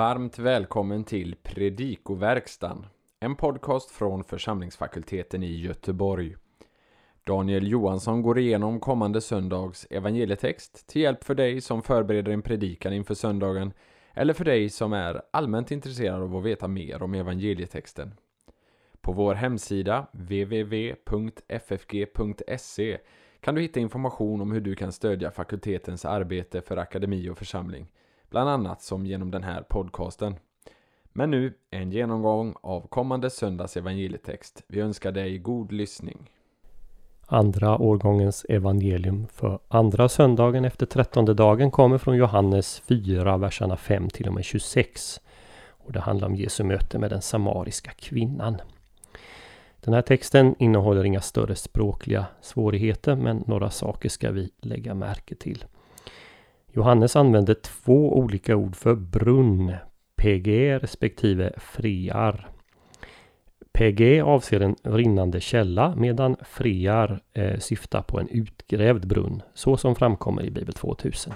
Varmt välkommen till Predikoverkstan, en podcast från församlingsfakulteten i Göteborg. Daniel Johansson går igenom kommande söndags evangelietext till hjälp för dig som förbereder en predikan inför söndagen eller för dig som är allmänt intresserad av att veta mer om evangelietexten. På vår hemsida www.ffg.se kan du hitta information om hur du kan stödja fakultetens arbete för akademi och församling, bland annat som genom den här podcasten. Men nu en genomgång av kommande söndags evangelietext. Vi önskar dig god lyssning. Andra årgångens evangelium för andra söndagen efter 13:e dagen kommer från Johannes 4, verserna 5-26. Och det handlar om Jesu möte med den samariska kvinnan. Den här texten innehåller inga större språkliga svårigheter, men några saker ska vi lägga märke till. Johannes använde två olika ord för brunn, PG respektive friar. PG avser en rinnande källa, medan friar syftar på en utgrävd brunn, så som framkommer i Bibel 2000.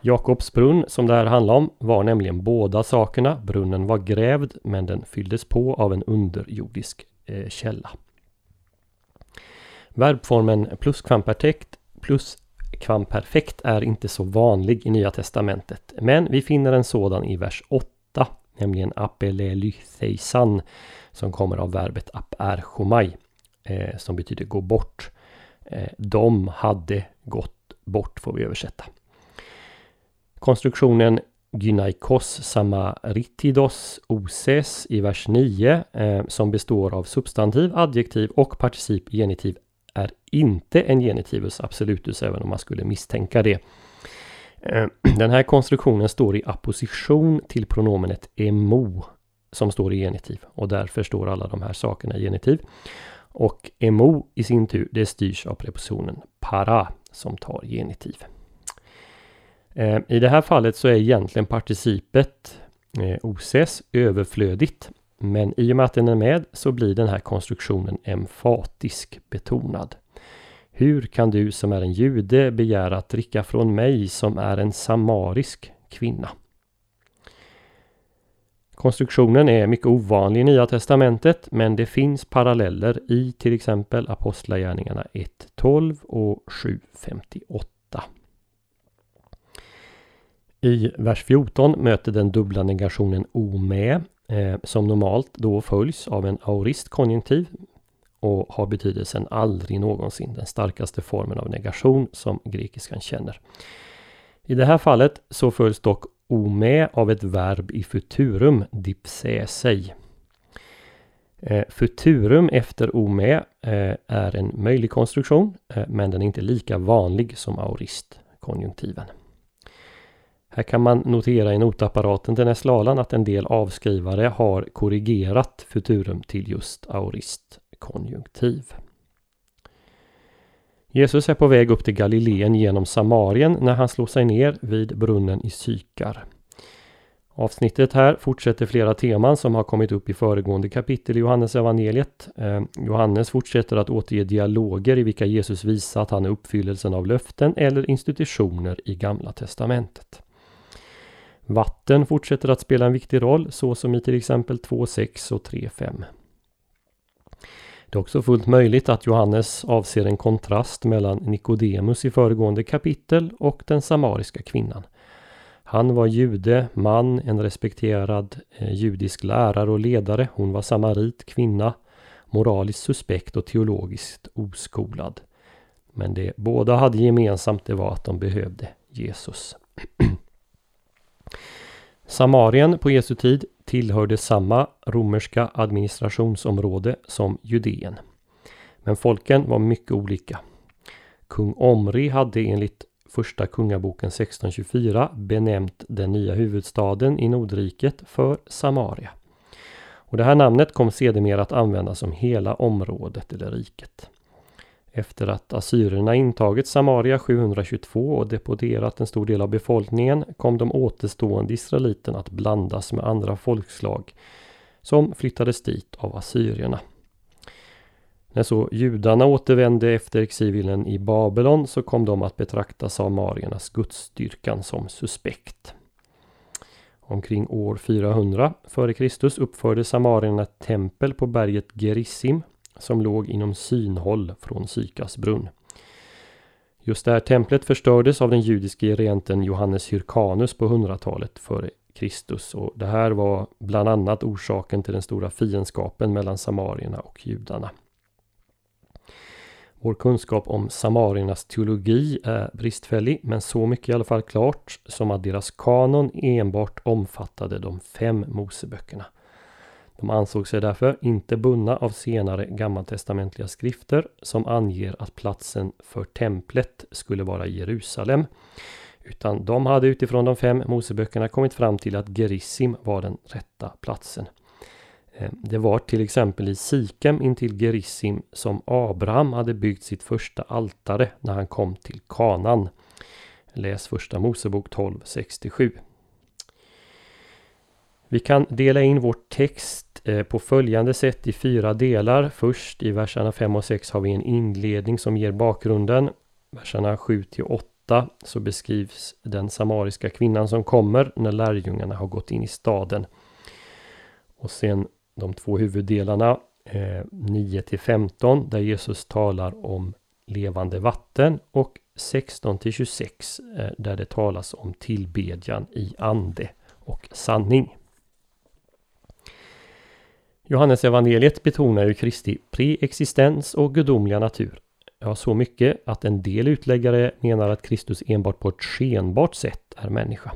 Jakobs brunn, som det här handlar om, var nämligen båda sakerna. Brunnen var grävd, men den fylldes på av en underjordisk källa. Verbformen pluskvamperfekt är inte så vanlig i Nya Testamentet, men vi finner en sådan i vers 8, nämligen apelelytheisan, som kommer av verbet aperchomai, som betyder gå bort. De hade gått bort, får vi översätta. Konstruktionen gynaikos samaritidos oses i vers 9, som består av substantiv, adjektiv och particip genitiv, är inte en genitivus absolutus, även om man skulle misstänka det. Den här konstruktionen står i apposition till pronomenet emo, som står i genitiv, och därför står alla de här sakerna i genitiv. Och emo i sin tur, det styrs av prepositionen para, som tar genitiv. I det här fallet så är egentligen participet oses överflödigt, men i och med att den är med så blir den här konstruktionen emfatisk betonad. Hur kan du som är en jude begära att dricka från mig som är en samarisk kvinna? Konstruktionen är mycket ovanlig i Nya Testamentet, men det finns paralleller i till exempel Apostlagärningarna 1:12 och 7:58. I vers 14 möter den dubbla negationen o-med, som normalt då följs av en aoristkonjunktiv och har betydelsen aldrig någonsin, den starkaste formen av negation som grekiskan känner. I det här fallet så följs dock o-med av ett verb i futurum, dipsesei. Futurum efter o-med är en möjlig konstruktion, men den är inte lika vanlig som aoristkonjunktiven. Här kan man notera i notapparaten till nästlalan att en del avskrivare har korrigerat futurum till just aoristkonjunktiv. Jesus är på väg upp till Galileen genom Samarien när han slår sig ner vid brunnen i Sykar. Avsnittet här fortsätter flera teman som har kommit upp i föregående kapitel i Johannes evangeliet. Johannes fortsätter att återge dialoger i vilka Jesus visar att han är uppfyllelsen av löften eller institutioner i Gamla testamentet. Vatten fortsätter att spela en viktig roll, så som i till exempel 2:6 och 3:5. Det är också fullt möjligt att Johannes avser en kontrast mellan Nikodemus i föregående kapitel och den samariska kvinnan. Han var jude, man, en respekterad judisk lärare och ledare. Hon var samarit, kvinna, moraliskt suspekt och teologiskt oskolad. Men det båda hade gemensamt, det var att de behövde Jesus. Samarien på Jesu tid tillhörde samma romerska administrationsområde som Judeen. Men folken var mycket olika. Kung Omri hade enligt första kungaboken 1624 benämnt den nya huvudstaden i Nordriket för Samaria. Och det här namnet kom sedermera att användas om hela området eller riket. Efter att assyrerna intagit Samaria 722 och deporterat en stor del av befolkningen, kom de återstående israeliterna att blandas med andra folkslag som flyttades dit av assyrierna. När så judarna återvände efter exilen i Babylon så kom de att betrakta samariernas gudsdyrkan som suspekt. Omkring år 400 f.Kr. uppförde samarierna tempel på berget Gerizim som låg inom synhåll från Sykars brunn. Just det här templet förstördes av den judiske regenten Johannes Hyrkanus på 100-talet f.Kr. och det här var bland annat orsaken till den stora fiendskapen mellan samarierna och judarna. Vår kunskap om samariernas teologi är bristfällig, men så mycket i alla fall klart som att deras kanon enbart omfattade de 5 Moseböckerna. De ansåg sig därför inte bundna av senare gammaltestamentliga skrifter som anger att platsen för templet skulle vara Jerusalem, utan de hade utifrån de 5 Moseböckerna kommit fram till att Gerizim var den rätta platsen. Det var till exempel i Sikem intill Gerizim som Abraham hade byggt sitt första altare när han kom till Kanaan. Läs första Mosebok 12:67. Vi kan dela in vår text på följande sätt i 4 delar. Först i verserna 5 och 6 har vi en inledning som ger bakgrunden. Verserna 7-8 så beskrivs den samariska kvinnan som kommer när lärjungarna har gått in i staden. Och sen de 2 huvuddelarna 9-15 där Jesus talar om levande vatten och 16-26 där det talas om tillbedjan i ande och sanning. Johannes evangeliet betonar ju Kristi preexistens och gudomliga natur. Ja, så mycket att en del utläggare menar att Kristus enbart på ett skenbart sätt är människa.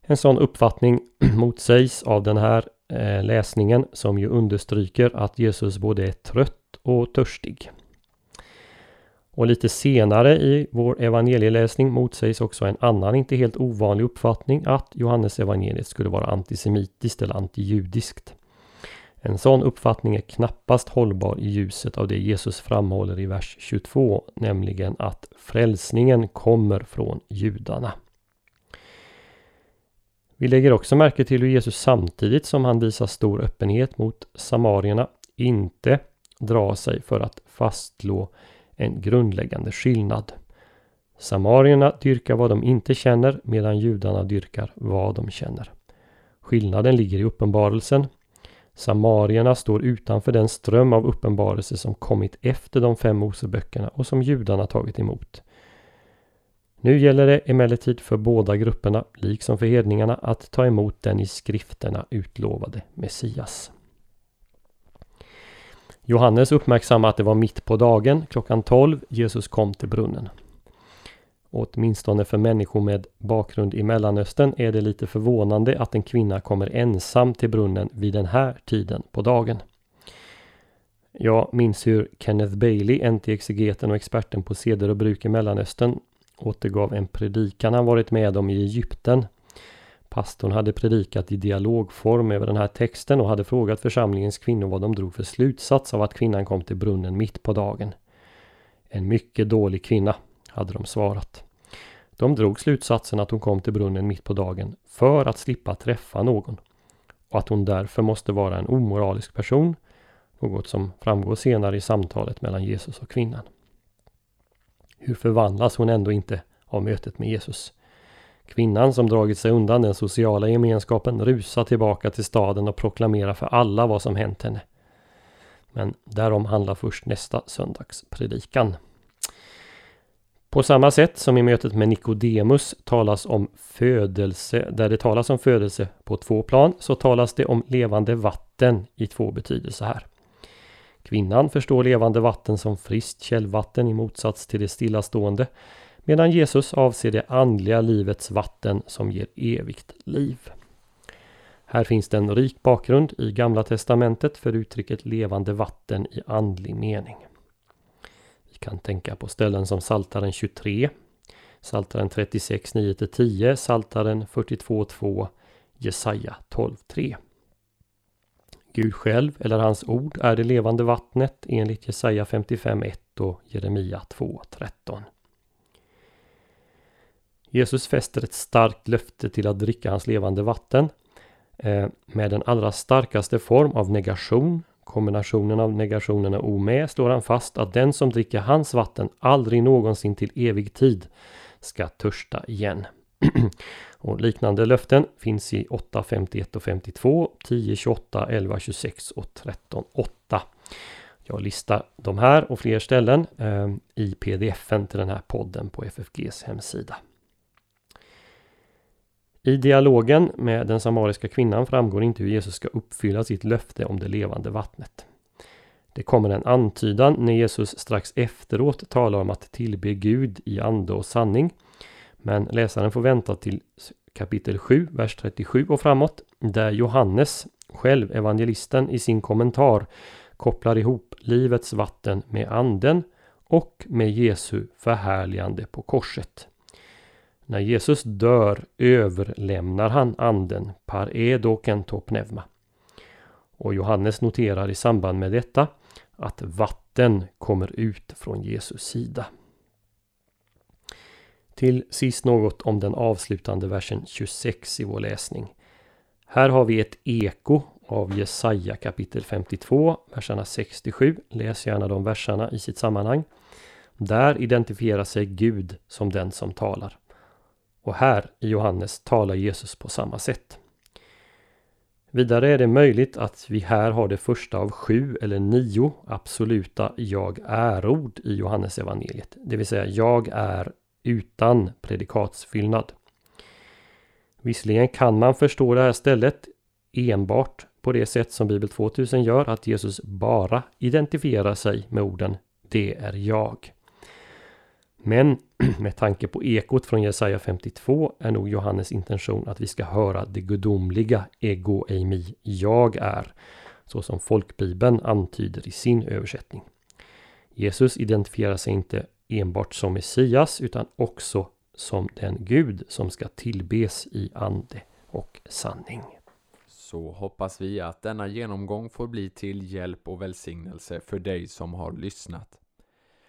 En sån uppfattning motsägs av den här läsningen som ju understryker att Jesus både är trött och törstig. Och lite senare i vår evangelieläsning motsägs också en annan inte helt ovanlig uppfattning att Johannes evangeliet skulle vara antisemitiskt eller antijudiskt. En sån uppfattning är knappast hållbar i ljuset av det Jesus framhåller i vers 22, nämligen att frälsningen kommer från judarna. Vi lägger också märke till hur Jesus samtidigt som han visar stor öppenhet mot samarierna inte drar sig för att fastslå en grundläggande skillnad. Samarierna dyrkar vad de inte känner medan judarna dyrkar vad de känner. Skillnaden ligger i uppenbarelsen. Samarierna står utanför den ström av uppenbarelse som kommit efter de 5 Moseböckerna och som judarna tagit emot. Nu gäller det emellertid för båda grupperna, liksom för hedningarna, att ta emot den i skrifterna utlovade Messias. Johannes uppmärksammar att det var mitt på dagen, klockan 12, Jesus kom till brunnen. Åtminstone för människor med bakgrund i Mellanöstern är det lite förvånande att en kvinna kommer ensam till brunnen vid den här tiden på dagen. Jag minns hur Kenneth Bailey, NT-exegeten och experten på seder och bruk i Mellanöstern, återgav en predikan han varit med om i Egypten. Pastorn hade predikat i dialogform över den här texten och hade frågat församlingens kvinnor vad de drog för slutsats av att kvinnan kom till brunnen mitt på dagen. En mycket dålig kvinna, hade de svarat. De drog slutsatsen att hon kom till brunnen mitt på dagen för att slippa träffa någon och att hon därför måste vara en omoralisk person, något som framgår senare i samtalet mellan Jesus och kvinnan. Hur förvandlas hon ändå inte av mötet med Jesus? Kvinnan som dragit sig undan den sociala gemenskapen rusar tillbaka till staden och proklamerar för alla vad som hänt henne. Men därom handlar först nästa söndags predikan. På samma sätt som i mötet med Nikodemus talas om födelse, där det talas om födelse på 2 plan, så talas det om levande vatten i 2 betydelser här. Kvinnan förstår levande vatten som friskt källvatten i motsats till det stillastående, medan Jesus avser det andliga livets vatten som ger evigt liv. Här finns det en rik bakgrund i Gamla testamentet för uttrycket levande vatten i andlig mening. Vi kan tänka på ställen som Saltaren 23, Saltaren 36, 9-10, Saltaren 42, 2, Jesaja 12, 3. Gud själv eller hans ord är det levande vattnet enligt Jesaja 55:1 och Jeremia 2:13. Jesus fäster ett starkt löfte till att dricka hans levande vatten med den allra starkaste form av negation. Kombinationen av negationerna och med slår han fast att den som dricker hans vatten aldrig någonsin till evig tid ska törsta igen. Och liknande löften finns i 8, 51 och 52, 10, 28, 11, 26 och 13, 8. Jag listar de här och fler ställen i pdf-en till den här podden på FFGs hemsida. I dialogen med den samariska kvinnan framgår inte hur Jesus ska uppfylla sitt löfte om det levande vattnet. Det kommer en antydan när Jesus strax efteråt talar om att tillbe Gud i ande och sanning. Men läsaren får vänta till kapitel 7, vers 37 och framåt, där Johannes, själv evangelisten, i sin kommentar kopplar ihop livets vatten med anden och med Jesu förhärligande på korset. När Jesus dör överlämnar han anden, par edokento pneuma. Och Johannes noterar i samband med detta att vatten kommer ut från Jesus sida. Till sist något om den avslutande versen 26 i vår läsning. Här har vi ett eko av Jesaja kapitel 52, verserna 67. Läs gärna de verserna i sitt sammanhang. Där identifierar sig Gud som den som talar. Och här i Johannes talar Jesus på samma sätt. Vidare är det möjligt att vi här har det första av 7 eller 9 absoluta jag är-ord i Johannes evangeliet. Det vill säga jag är utan predikatsfyllnad. Visserligen kan man förstå det här stället enbart på det sätt som Bibel 2000 gör, att Jesus bara identifierar sig med orden det är jag. Men med tanke på ekot från Jesaja 52 är nog Johannes intention att vi ska höra det gudomliga ego eimi, jag är, så som folkbibeln antyder i sin översättning. Jesus identifierar sig inte enbart som Messias utan också som den Gud som ska tillbes i ande och sanning. Så hoppas vi att denna genomgång får bli till hjälp och välsignelse för dig som har lyssnat.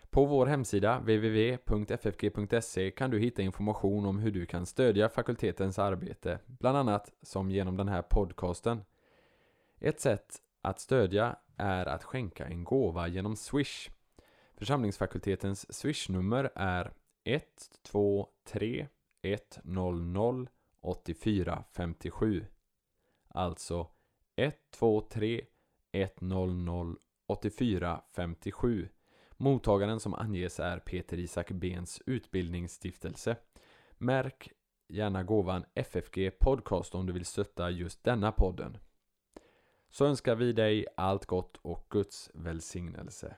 På vår hemsida www.ffg.se kan du hitta information om hur du kan stödja fakultetens arbete, bland annat som genom den här podcasten. Ett sätt att stödja är att skänka en gåva genom Swish. Församlingsfakultetens Swish-nummer är 123 100 84 57. Alltså 123 100 84 57. Mottagaren som anges är Peter Isak Bens utbildningsstiftelse. Märk gärna gåvan FFG Podcast om du vill stötta just denna podden. Så önskar vi dig allt gott och Guds välsignelse.